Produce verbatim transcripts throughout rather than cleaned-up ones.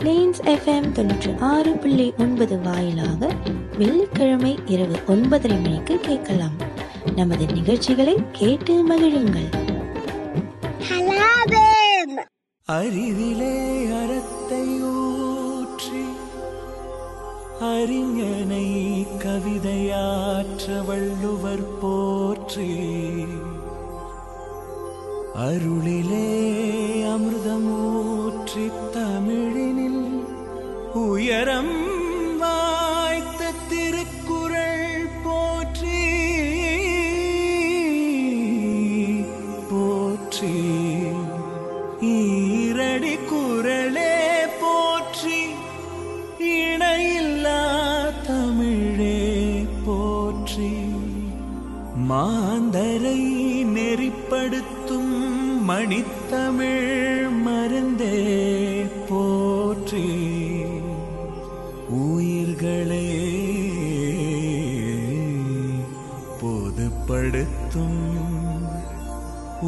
Planes FM தொன்னூற்றி ஆறு புள்ளி ஒன்பது வாயிலாக வெள்ளிக்கிழமை இரவு ஒன்பதரை மணிக்கு கேட்கலாம். நமது நிகழ்ச்சிகளை கேட்டு மகிழுங்கள். அறிவிலே அறத்தை ஊற்றி அறிஞனை கவிதையாற்ற வள்ளுவர் போற்றி, அருளிலே அமிர்தமூற்றி தமிழினில் உயரம் வாய்த்த திருக்குறள் போற்றி போற்றி, ஈரடி குறளே போற்றி, இணையில்லா தமிழே போற்றி, மாந்தரை நெறிப்படுத்தும் மணித்தமிழ் மருந்தே போற்றி, உயிர்களை பொதுப்படுத்தும்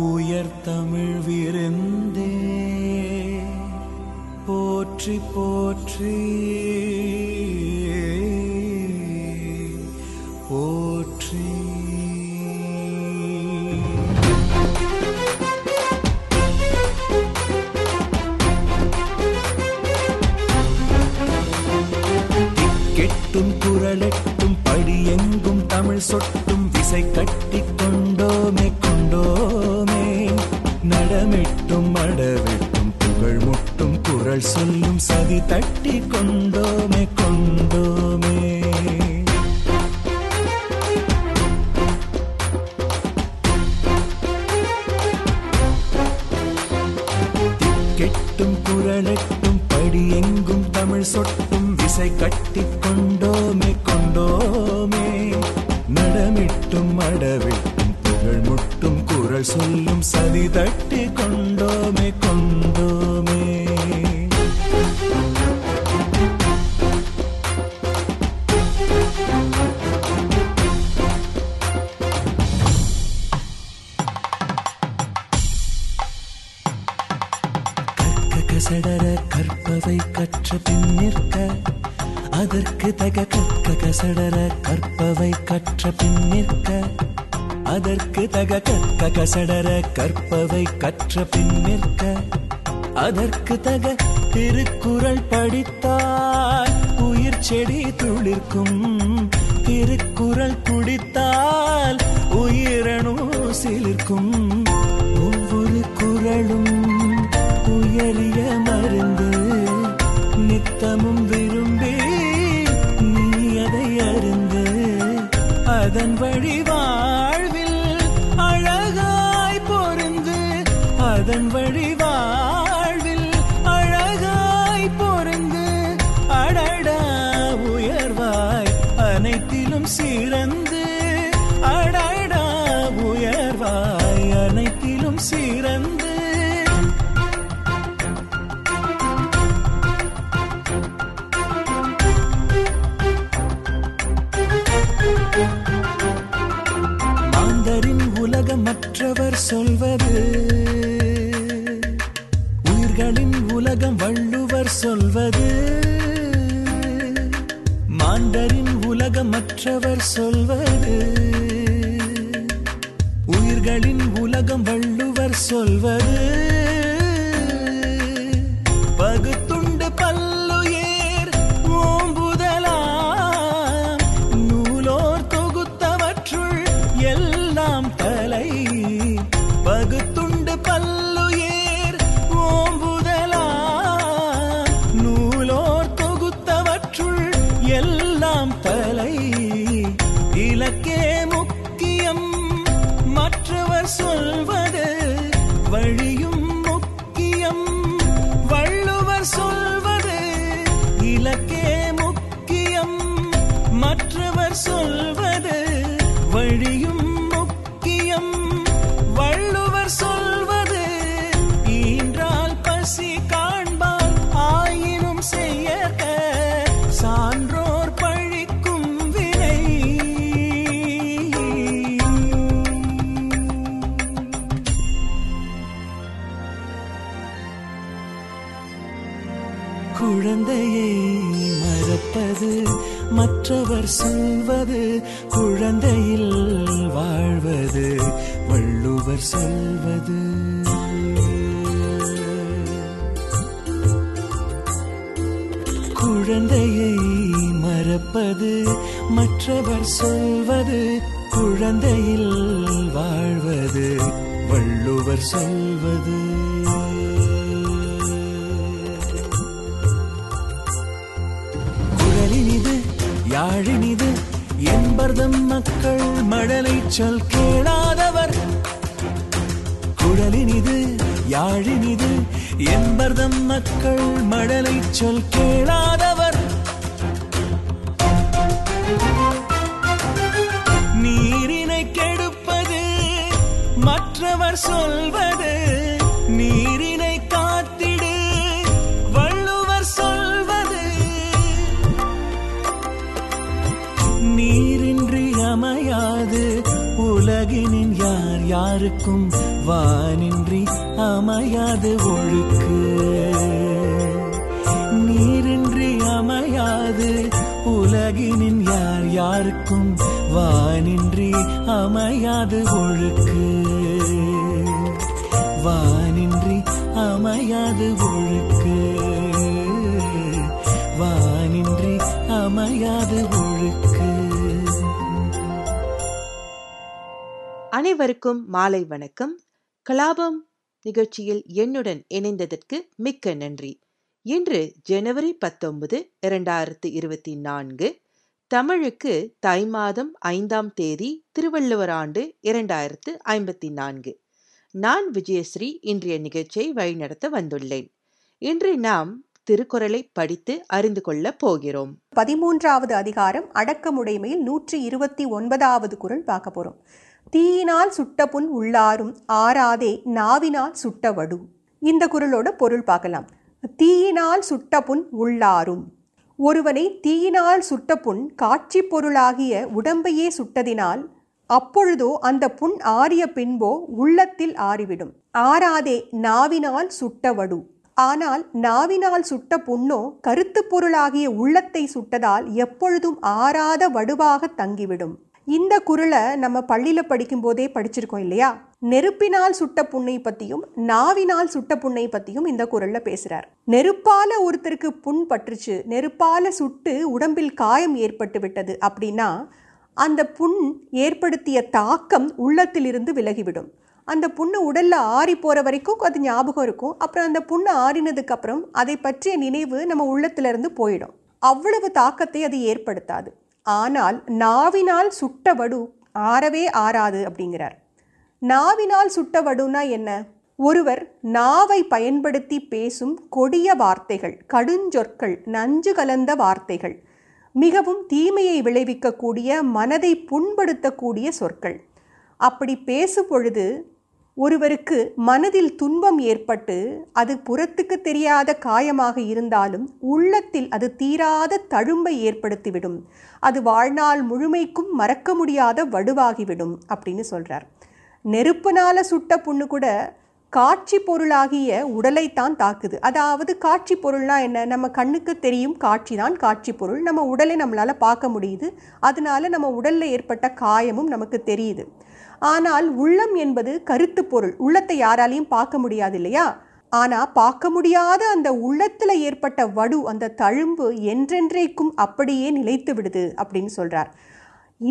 உயர் தமிழ் விருந்தே போற்றி போற்றி போற்றி. குரலெட்டும் படியெங்கும் தமிழ் சொட்டும் விசை கட்டி கொண்டோமே கொண்டோமே, நடமிட்டும் மடவிட்டும் புகழ் முட்டும் குரல் சொல்லும் சதி தட்டி கொண்டோமே கொண்டோமே, கெட்டும் குரலெட்டும் படியெங்கும் தமிழ் சொட்டும் விசை கட்டி கொண்டோமே கொண்டோமே, நடமிட்டும் மடவிட்டும் புகழ் முட்டும் குரல் சொல்லும் சதி தட்டி கொண்டோமே கொண்டோமே, கற்கசடர கற்பவை கற்ற பின் நிற்க அதற்கு தக கற்க கசடர கற்பவை கற்ற பின் நிற்க, அதற்கு தக கற்க கசடர கற்பவை கற்ற பின் நிற்க, அதற்கு தக திருக்குறள் படித்தால் உயிர் செடி துளிர்க்கும், திருக்குறள் குடித்தால் உயிரணு சிலிர்க்கும், ஒவ்வொரு குறளும் உயரிய மருந்து நித்தமும் விரும்பி அதன் வழி வாழ்வில் அழகாய் பொருந்து, அதன் வழி வாழ்வில் அழகாய் பொருந்து, அடடா உயர்வாய் அனைத்திலும் சிறந்து, அடடா உயர்வாய் அனைத்திலும் சிறந்து, மற்றவர் சொல்வது உயிர்களின் உலகம் வள்ளுவர் சொல்வது, மாந்தரின் உலகம் மற்றவர் சொல்வது உயிர்களின் உலகம் வள்ளுவர் சொல்வது, பகுத்துண்டு பல்லுயிர் ஓம்புதலா நூலோர் தொகுத்தவற்றுள் எல்லாம் தலை, பகுத்துண்டு பல்லுயிர் ஓம்புதலா நூலோர் தொகுத்தவற்றுள் எல்லாம் தலை, இலக்கே முக்கியம் மற்றவர் சொல்வது வழியும் முக்கியம் வள்ளுவர் சொல்வது, இலக்கே முக்கியம் மற்றவர் சொல்வது வழியும் முக்கியம். வள்ளுவர் சொல்வது ஈன்றால் பசி காண்பான் ஆயினும் செயற்க சான்றோர் பழிக்கும் வினை. குழந்தையை மறப்பது மற்றவர் சொல்வது குழந்தையில் வாழ்வது வள்ளுவர் சொல்வது. குழந்தையை மறப்பது மற்றவர் சொல்வது குழந்தையில் வாழ்வது வள்ளுவர் சொல்வது. குரலினிது யாழினிது என்பர்தம் மக்கள் மடலை சொல் கேளாதவர். குழலினிது யாழினிது என்பர்தம் மக்கள் மடலை சொல் கேளாதவர். நீரினை கெடுப்பது மற்றவர் சொல்வது நீரினை காத்திடு வள்ளுவர் சொல்வது. நீரின்றி அமையாது உலகினின் யார் யாருக்கும் வானின்றி அமையாது ஒழுக்கு. நீரின்றி அமையாது உலகினின் யார் யாருக்கும் வானின்றி அமையாது ஒழுக்கு. வானின்றி அமையாது ஒழுக்கு. வானின்றி அமையாது ஒழுக்கு. அனைவருக்கும் மாலை வணக்கம். கலாபம் நிகழ்ச்சியில் என்னுடன் இணைந்ததற்கு மிக்க நன்றி. இன்று ஜனவரி பத்தொன்பது இரண்டாயிரத்து இருபத்தி நான்கு தமிழுக்கு தை மாதம் ஐந்தாம் தேதி, திருவள்ளுவர் ஆண்டு இரண்டாயிரத்து ஐம்பத்தி நான்கு. நான் விஜயஸ்ரீ இன்றைய நிகழ்ச்சியை வழிநடத்த வந்துள்ளேன். இன்று நாம் திருக்குறளை படித்து அறிந்து கொள்ள போகிறோம். பதிமூன்றாவது அதிகாரம் அடக்கமுடைமையில் நூற்றி இருபத்தி ஒன்பதாவது குறள் பார்க்க போறோம். தீயினால் சுட்ட புண் உள்ளாரும் ஆறாதே நாவினால் சுட்ட வடு. இந்த குறளோட பொருள் பார்க்கலாம். தீயினால் சுட்ட புண் உள்ளாரும், ஒருவனை தீயினால் சுட்ட புண் காட்சி பொருளாகிய உடம்பையே சுட்டதினால் அப்பொழுதோ அந்த புண் ஆறிய பின்போ உள்ளத்தில் ஆறிவிடும். ஆறாதே நாவினால் சுட்ட வடு. ஆனால் நாவினால் சுட்ட புண்ணோ கருத்து பொருளாகிய உள்ளத்தை சுட்டதால் எப்பொழுதும் ஆறாத வடுவாக தங்கிவிடும். இந்த குறளை நம்ம பள்ளியில் படிக்கும் போதே படிச்சிருக்கோம் இல்லையா? நெருப்பினால் சுட்ட புண்ணை பற்றியும் நாவினால் சுட்ட புண்ணை பற்றியும் இந்த குறளில் பேசுகிறார். நெருப்பால் ஒருத்தருக்கு புண் பற்றுச்சு, நெருப்பால் சுட்டு உடம்பில் காயம் ஏற்பட்டு விட்டது அப்படின்னா அந்த புண் ஏற்படுத்திய தாக்கம் உள்ளத்திலிருந்து விலகிவிடும். அந்த புண்ணு உடலில் ஆறி போகிற வரைக்கும் அது ஞாபகம் இருக்கும். அப்புறம் அந்த புண்ணு ஆறினதுக்கப்புறம் அதை பற்றிய நினைவு நம்ம உள்ளத்திலிருந்து போயிடும். அவ்வளவு தாக்கத்தை அது ஏற்படுத்தாது. ஆனால் நாவினால் சுட்ட வடு ஆறவே ஆறாது அப்படிங்கிறார். நாவினால் சுட்ட வடுனா என்ன? ஒருவர் நாவை பயன்படுத்தி பேசும் கொடிய வார்த்தைகள், கடுஞ்சொற்கள், நஞ்சு கலந்த வார்த்தைகள், மிகவும் தீமையை விளைவிக்கக்கூடிய, மனதை புண்படுத்தக்கூடிய சொற்கள். அப்படி பேசும் பொழுது ஒருவருக்கு மனதில் துன்பம் ஏற்பட்டு அது புறத்துக்கு தெரியாத காயமாக இருந்தாலும் உள்ளத்தில் அது தீராத தழும்பை ஏற்படுத்திவிடும். அது வாழ்நாள் முழுமைக்கும் மறக்க முடியாத வடுவாகிவிடும் அப்படின்னு சொல்கிறார். நெருப்புனால சுட்ட புண்ணு கூட காட்சி பொருளாகிய உடலைத்தான் தாக்குது. அதாவது காட்சி பொருள்னால் என்ன? நம்ம கண்ணுக்கு தெரியும் காட்சி தான் காட்சி பொருள். நம்ம உடலை நம்மளால் பார்க்க முடியுது. அதனால நம்ம உடலில் ஏற்பட்ட காயமும் நமக்கு தெரியுது. ஆனால் உள்ளம் என்பது கருத்து பொருள். உள்ளத்தை யாராலையும் பார்க்க முடியாது இல்லையா? ஆனால் பார்க்க முடியாத அந்த உள்ளத்தில் ஏற்பட்ட வடு, அந்த தழும்பு என்றென்றைக்கும் அப்படியே நிலைத்து விடுது அப்படின்னு சொல்கிறார்.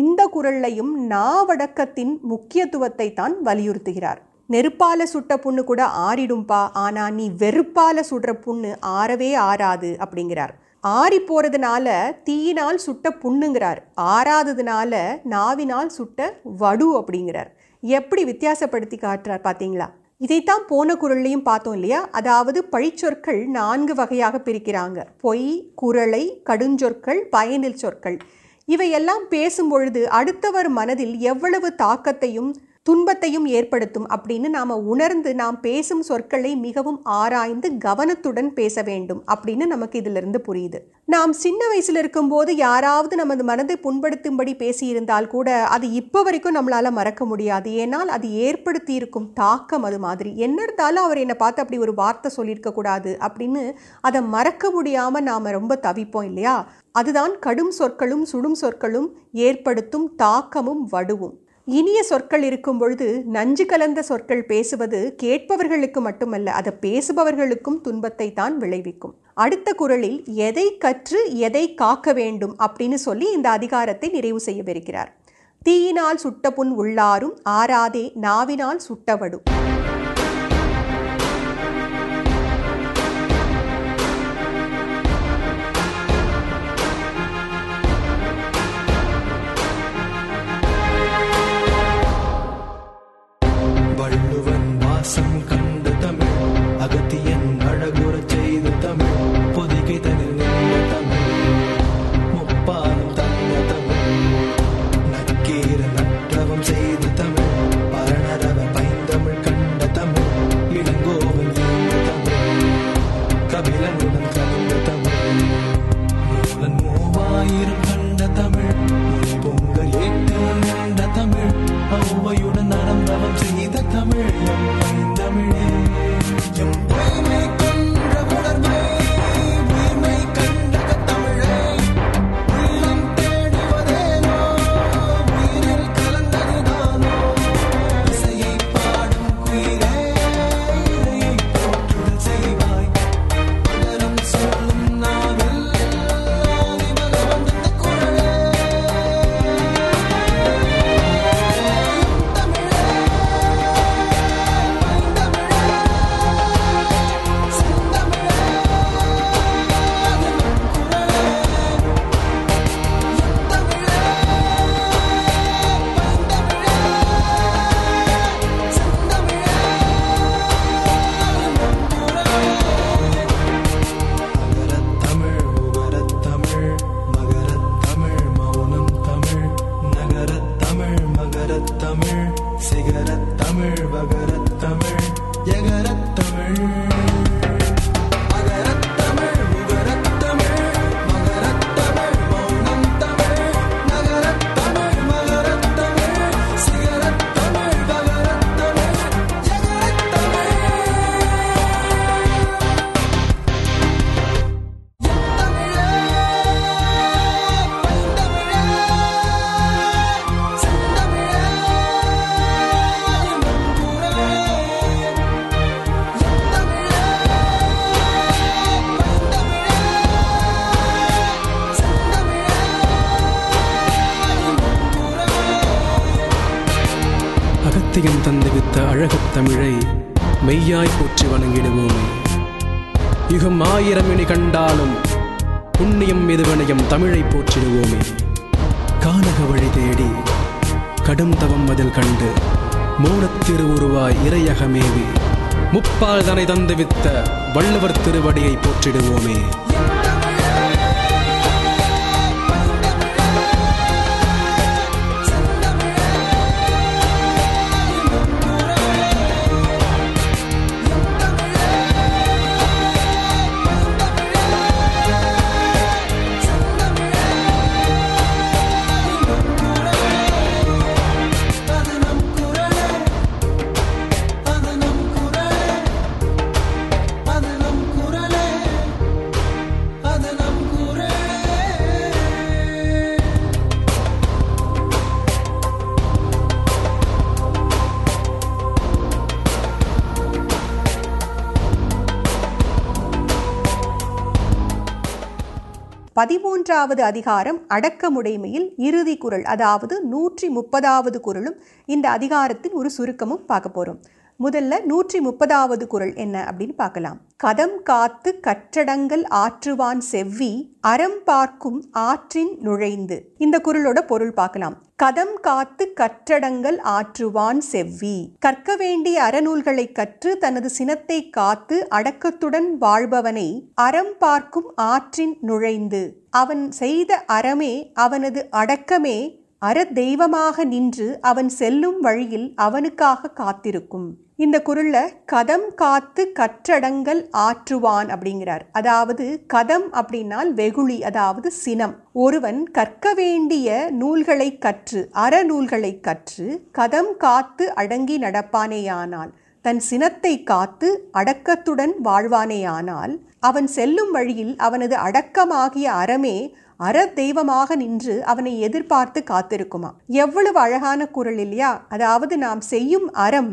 இந்த குறளையும் நாவடக்கத்தின் முக்கியத்துவத்தை தான் வலியுறுத்துகிறார். நெருப்பால் சுட்ட புண்ணு கூட ஆறிடும்பா, ஆனால் நீ வெறுப்பால் சுடுற புண்ணு ஆறவே ஆறாது அப்படிங்கிறார். ஆறி போகிறதுனால தீயினால் சுட்ட புண்ணுங்கிறார், ஆறாததுனால நாவினால் சுட்ட வடு அப்படிங்கிறார். எப்படி வித்தியாசப்படுத்தி காட்டுறார் பார்த்தீங்களா? இதைத்தான் போன குறள்லையும் பார்த்தோம் இல்லையா? அதாவது பழிச்சொற்கள் நான்கு வகையாக பிரிக்கிறாங்க. பொய், குறளை, கடுஞ்சொற்கள், பயனில் சொற்கள். இவையெல்லாம் பேசும்பொழுது அடுத்தவர் மனதில் எவ்வளவு தாக்கத்தையும் துன்பத்தையும் ஏற்படுத்தும் அப்படின்னு நாம் உணர்ந்து நாம் பேசும் சொற்களை மிகவும் ஆராய்ந்து கவனத்துடன் பேச வேண்டும் அப்படின்னு நமக்கு இதிலிருந்து புரியுது. நாம் சின்ன வயசில் இருக்கும்போது யாராவது நமது மனதை புண்படுத்தும்படி பேசியிருந்தால் கூட அது இப்போ வரைக்கும் நம்மளால் மறக்க முடியாது. ஏன்னால் அது ஏற்படுத்தி இருக்கும் தாக்கம் அது மாதிரி என்ன இருந்தாலும் அவர் என்னை பார்த்து அப்படி ஒரு வார்த்தை சொல்லியிருக்கக்கூடாது அப்படின்னு அதை மறக்க முடியாமல் நாம் ரொம்ப தவிப்போம் இல்லையா? அதுதான் கடும் சொற்களும் சுடும் சொற்களும் ஏற்படுத்தும் தாக்கமும் வடுவும். இனிய சொற்கள் இருக்கும் பொழுது நஞ்சு கலந்த சொற்கள் பேசுவது கேட்பவர்களுக்கு மட்டுமல்ல, அதை பேசுபவர்களுக்கும் துன்பத்தை தான் விளைவிக்கும். அடுத்த குறளில் எதை கற்று எதை காக்க வேண்டும் அப்படின்னு சொல்லி இந்த அதிகாரத்தை நிறைவு செய்யவிருக்கிறார். தீயினால் சுட்ட புண் உள்ளாரும் ஆறாதே நாவினால் சுட்டவடும். தமிழை மெய்யாய் போற்றி வணங்கிடுவோம். யுகம் ஆயிரம் இனி கண்டாலும் புண்ணியம் எதுவனையும் தமிழை போற்றிடுவோமே. கானக வழி தேடி கடும் தவம் அதில் கண்டு மௌனத்திரு உருவாய் இறையகமேவி முப்பால் தனை தந்துவித்த வள்ளுவர் திருவடியை போற்றிடுவோமே. பதிமூன்றாவது அதிகாரம் அடக்கமுடைமையில் இறுதி குறள், அதாவது நூற்றி முப்பதாவது குறளும் இந்த அதிகாரத்தின் ஒரு சுருக்கமும் பார்க்க போகிறோம். முதல்ல நூற்றி முப்பதாவது குறள் என்ன அப்படின்னு பார்க்கலாம். கதம் காத்து கற்றடங்கள் ஆற்றுவான் செவ்வி அறம் பார்க்கும் ஆற்றின் நுழைந்து. இந்த குறளோட பொருள் பார்க்கலாம். கதம் காத்து கற்றடங்கள் ஆற்றுவான் செவ்வி, கற்க வேண்டிய அறநூல்களை கற்று தனது சினத்தை காத்து அடக்கத்துடன் வாழ்பவனை அறம் பார்க்கும் ஆற்றின் நுழைந்து, அவன் செய்த அறமே அவனது அடக்கமே அற தெய்வமாக நின்று அவன் செல்லும் வழியில் அவனுக்காக காத்திருக்கும். இந்த குறள்ல கதம் காத்து கற்றடங்கள் ஆற்றுவான் அப்படிங்கிறார். அதாவது கதம் அப்படின்னால் வெகுளி, அதாவது சினம். ஒருவன் கற்க வேண்டிய நூல்களை கற்று அறநூல்களை கற்று கதம் காத்து அடங்கி நடப்பானேயானால், தன் சினத்தை காத்து அடக்கத்துடன் வாழ்வானேயானால், அவன் செல்லும் வழியில் அவனது அடக்கமாகிய அறமே அற தெய்வமாக நின்று அவனை எதிர்பார்த்து காத்திருக்குமா. எவ்வளவு அழகான குறள் இல்லையா? அதாவது நாம் செய்யும் அறம்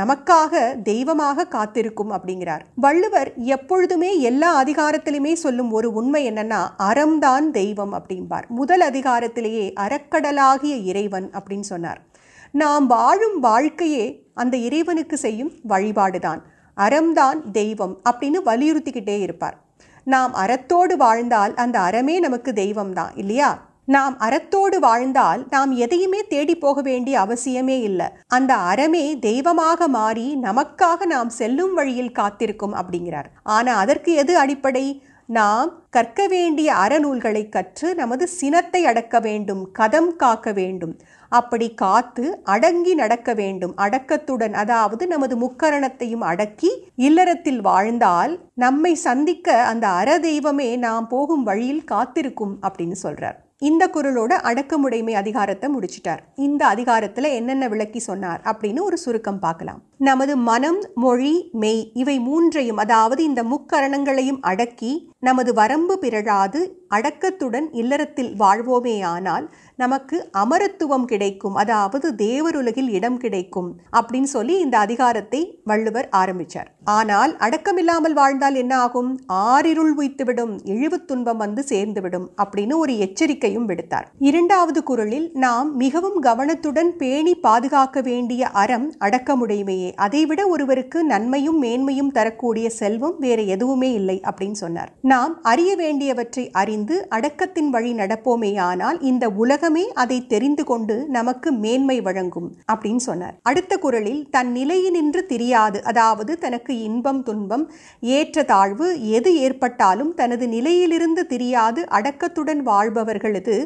நமக்காக தெய்வமாக காத்திருக்கும் அப்படிங்கிறார் வள்ளுவர். எப்பொழுதுமே எல்லா அதிகாரத்திலுமே சொல்லும் ஒரு உண்மை என்னன்னா, அறம்தான் தெய்வம் அப்படிம்பார். முதல் அதிகாரத்திலேயே அறக்கடலாகிய இறைவன் அப்படின்னு சொன்னார். நாம் வாழும் வாழ்க்கையே அந்த இறைவனுக்கு செய்யும் வழிபாடுதான். அறம்தான் தெய்வம் அப்படின்னு வலியுறுத்திக்கிட்டே இருப்பார். நாம் அறத்தோடு வாழ்ந்தால் அந்த அறமே நமக்கு தெய்வம் தான் இல்லையா? நாம் அறத்தோடு வாழ்ந்தால் நாம் எதையுமே தேடி போக வேண்டிய அவசியமே இல்லை. அந்த அறமே தெய்வமாக மாறி நமக்காக நாம் செல்லும் வழியில் காத்திருக்கும் அப்படிங்கிறார். ஆனால் அதற்கு எது அடிப்படை? நாம் கற்க வேண்டிய அறநூல்களை கற்று நமது சினத்தை அடக்க வேண்டும், கதம் காக்க வேண்டும். அப்படி காத்து அடங்கி நடக்க வேண்டும். அடக்கத்துடன், அதாவது நமது முக்கரணத்தையும் அடக்கி இல்லறத்தில் வாழ்ந்தால் நம்மை சந்திக்க அந்த அற தெய்வமே நாம் போகும் வழியில் காத்திருக்கும் அப்படின்னு சொல்றார். இந்த குறளோட அடக்கமுடைமை அதிகாரத்தை முடிச்சிட்டார். இந்த அதிகாரத்துல என்னென்ன விளக்கி சொன்னார் அப்படின்னு ஒரு சுருக்கம் பார்க்கலாம். நமது மனம், மொழி, மெய் இவை மூன்றையும், அதாவது இந்த முக்கரணங்களையும் அடக்கி நமது வரம்பு பிறழாது அடக்கத்துடன் இல்லறத்தில் வாழ்வோமேயானால் நமக்கு அமரத்துவம் கிடைக்கும், அதாவது தேவருலகில் இடம் கிடைக்கும் அப்படின்னு சொல்லி இந்த அதிகாரத்தை வள்ளுவர் ஆரம்பிச்சார். ஆனால் அடக்கமில்லாமல் வாழ்ந்தால் என்ன ஆகும்? ஆறிருள் உய்த்துவிடும், இழிவு துன்பம் வந்து சேர்ந்துவிடும் அப்படின்னு ஒரு எச்சரிக்கையும் விடுத்தார். இரண்டாவது குறளில் நாம் மிகவும் கவனத்துடன் பேணி பாதுகாக்க வேண்டிய அறம் அடக்கமுடைமையே. அதைவிட ஒருவருக்கு நன்மையும் மேன்மையும் தரக்கூடிய செல்வம் வேற எதுவுமே இல்லை அப்படின்னு சொன்னார். நாம் அறிய வேண்டியவற்றை அறிந்து அடக்கத்தின் வழி நடப்போமேயானால் இந்த உலகமே அதை தெரிந்து கொண்டு நமக்கு மேன்மை வழங்கும் அப்படின்னு சொன்னார். அடுத்த குறளில் தன் நிலையினின்று திரியாது, அதாவது தனக்கு இன்பம் துன்பம் ஏற்ற தாழ்வு எது ஏற்பட்டாலும் தனது நிலையிலிருந்து திரியாது அடக்கத்துடன் வாழ்பவர்களது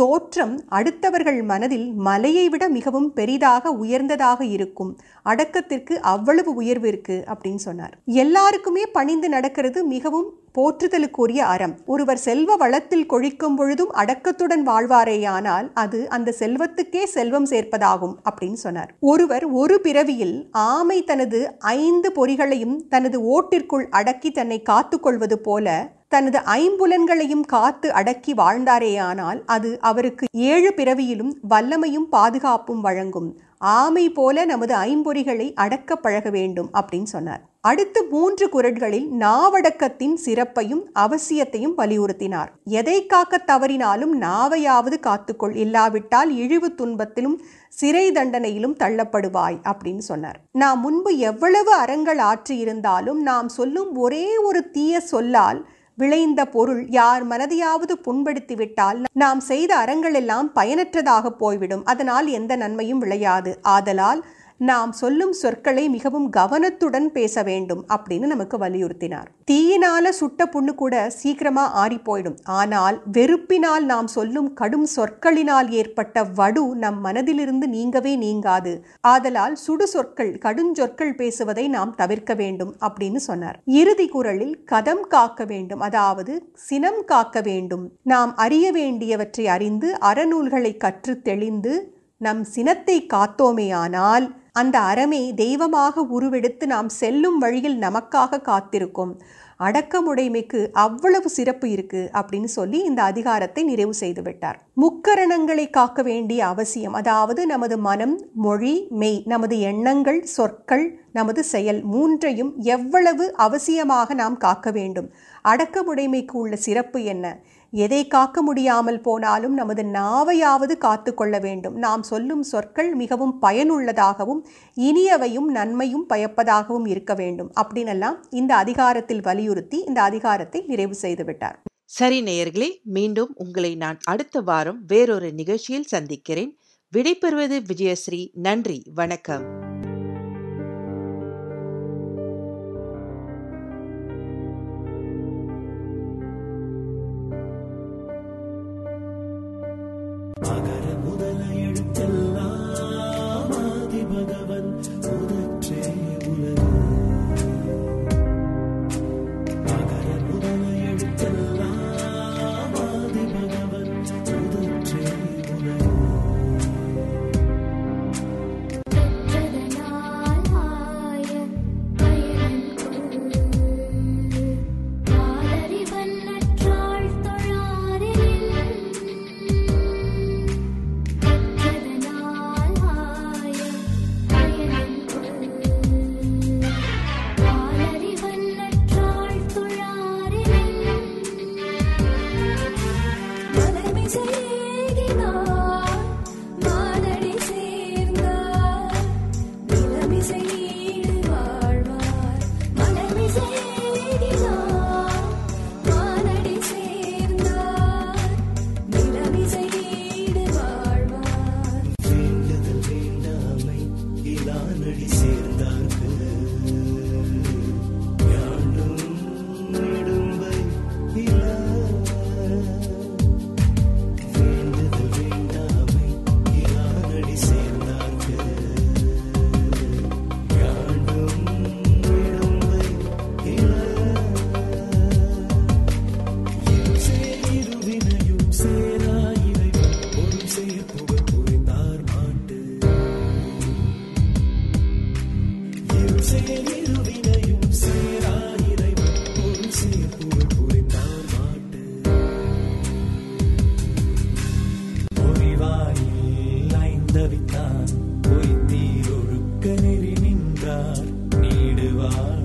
தோற்றம் அடுத்தவர்கள் மனதில் மலையை விட மிகவும் பெரிதாக உயர்ந்ததாக இருக்கும், அடக்கத்திற்கு அவ்வளவு உயர்வு இருக்கு அப்படின்னு சொன்னார். எல்லாருக்குமே பணிந்து நடக்கிறது மிகவும் போற்றுதலுக்குரிய அறம். ஒருவர் செல்வ வளத்தில் கொழிக்கும் பொழுதும் அடக்கத்துடன் வாழ்வாரேயானால் அது அந்த செல்வத்துக்கே செல்வம் சேர்ப்பதாகும் அப்படின்னு சொன்னார். ஒருவர் ஒரு பிறவியில் ஆமை தனது ஐந்து பொறிகளையும் தனது ஓட்டிற்குள் அடக்கி தன்னை காத்து கொள்வது போல தனது ஐம்புலன்களையும் காத்து அடக்கி வாழ்ந்தாரேயானால் அது அவருக்கு ஏழு பிறவியிலும் வல்லமையும் பாதுகாப்பும் வழங்கும். ஆமை போல நமது ஐம்பொறிகளை அடக்க பழக வேண்டும் அப்படின்னு சொன்னார். அடுத்து மூன்று குறள்களில் நாவடக்கத்தின் சிறப்பையும் அவசியத்தையும் வலியுறுத்தினார். எதை காக்க தவறினாலும் நாவையாவது காத்துக்கொள், இல்லாவிட்டால் இழிவு துன்பத்திலும் சிறை தண்டனையிலும் தள்ளப்படுவாய் அப்படின்னு சொன்னார். நாம் முன்பு எவ்வளவு அறங்கள் ஆற்றி இருந்தாலும் நாம் சொல்லும் ஒரே ஒரு தீய சொல்லால் விளைந்த பொருள் யார் மனதையாவது புண்படுத்திவிட்டால் நாம் செய்த அறங்கள் எல்லாம் பயனற்றதாக போய்விடும், அதனால் எந்த நன்மையும் விளையாது. ஆதலால் நாம் சொல்லும் சொற்களை மிகவும் கவனத்துடன் பேச வேண்டும் அப்படின்னு நமக்கு வலியுறுத்தினார். தீயினால சுட்ட புண்ணு கூட சீக்கிரமா ஆறி போயிடும், ஆனால் வெறுப்பினால் நாம் சொல்லும் கடும் சொற்களினால் ஏற்பட்ட வடு நம் மனதிலிருந்து நீங்கவே நீங்காது. ஆதலால் சுடு சொற்கள், கடும் சொற்கள் பேசுவதை நாம் தவிர்க்க வேண்டும் அப்படின்னு சொன்னார். இறுதி குறளில் கதம் காக்க வேண்டும், அதாவது சினம் காக்க வேண்டும். நாம் அறிய வேண்டியவற்றை அறிந்து அறநூல்களை கற்று தெளிந்து நம் சினத்தை காத்தோமேயானால் அந்த அறமே தெய்வமாக உருவெடுத்து நாம் செல்லும் வழியில் நமக்காக காத்திருக்கும். அடக்கமுடைமைக்கு அவ்வளவு சிறப்பு இருக்கு அப்படின்னு சொல்லி இந்த அதிகாரத்தை நிறைவு செய்து விட்டார். முக்கரணங்களை காக்க வேண்டிய அவசியம், அதாவது நமது மனம், மொழி, மெய், நமது எண்ணங்கள், சொற்கள், நமது செயல் மூன்றையும் எவ்வளவு அவசியமாக நாம் காக்க வேண்டும். அடக்கமுடைமைக்கு உள்ள சிறப்பு என்ன? எதை காக்க முடியாமல் போனாலும் நமது நாவையாவது காத்து கொள்ள வேண்டும். நாம் சொல்லும் சொற்கள் மிகவும் பயனுள்ளதாகவும் இனியவையும் நன்மையும் பயப்பதாகவும் இருக்க வேண்டும் அப்படின்னெல்லாம் இந்த அதிகாரத்தில் வலியுறுத்தி இந்த அதிகாரத்தை நிறைவு செய்துவிட்டார். சரி நேயர்களே, மீண்டும் உங்களை நான் அடுத்த வாரம் வேறொரு நிகழ்ச்சியில் சந்திக்கிறேன். விடைபெறுவது விஜயஸ்ரீ. நன்றி, வணக்கம். தவித்தான் பொய் தீரொழுக்க நெறி நின்றார் நீடுவார்.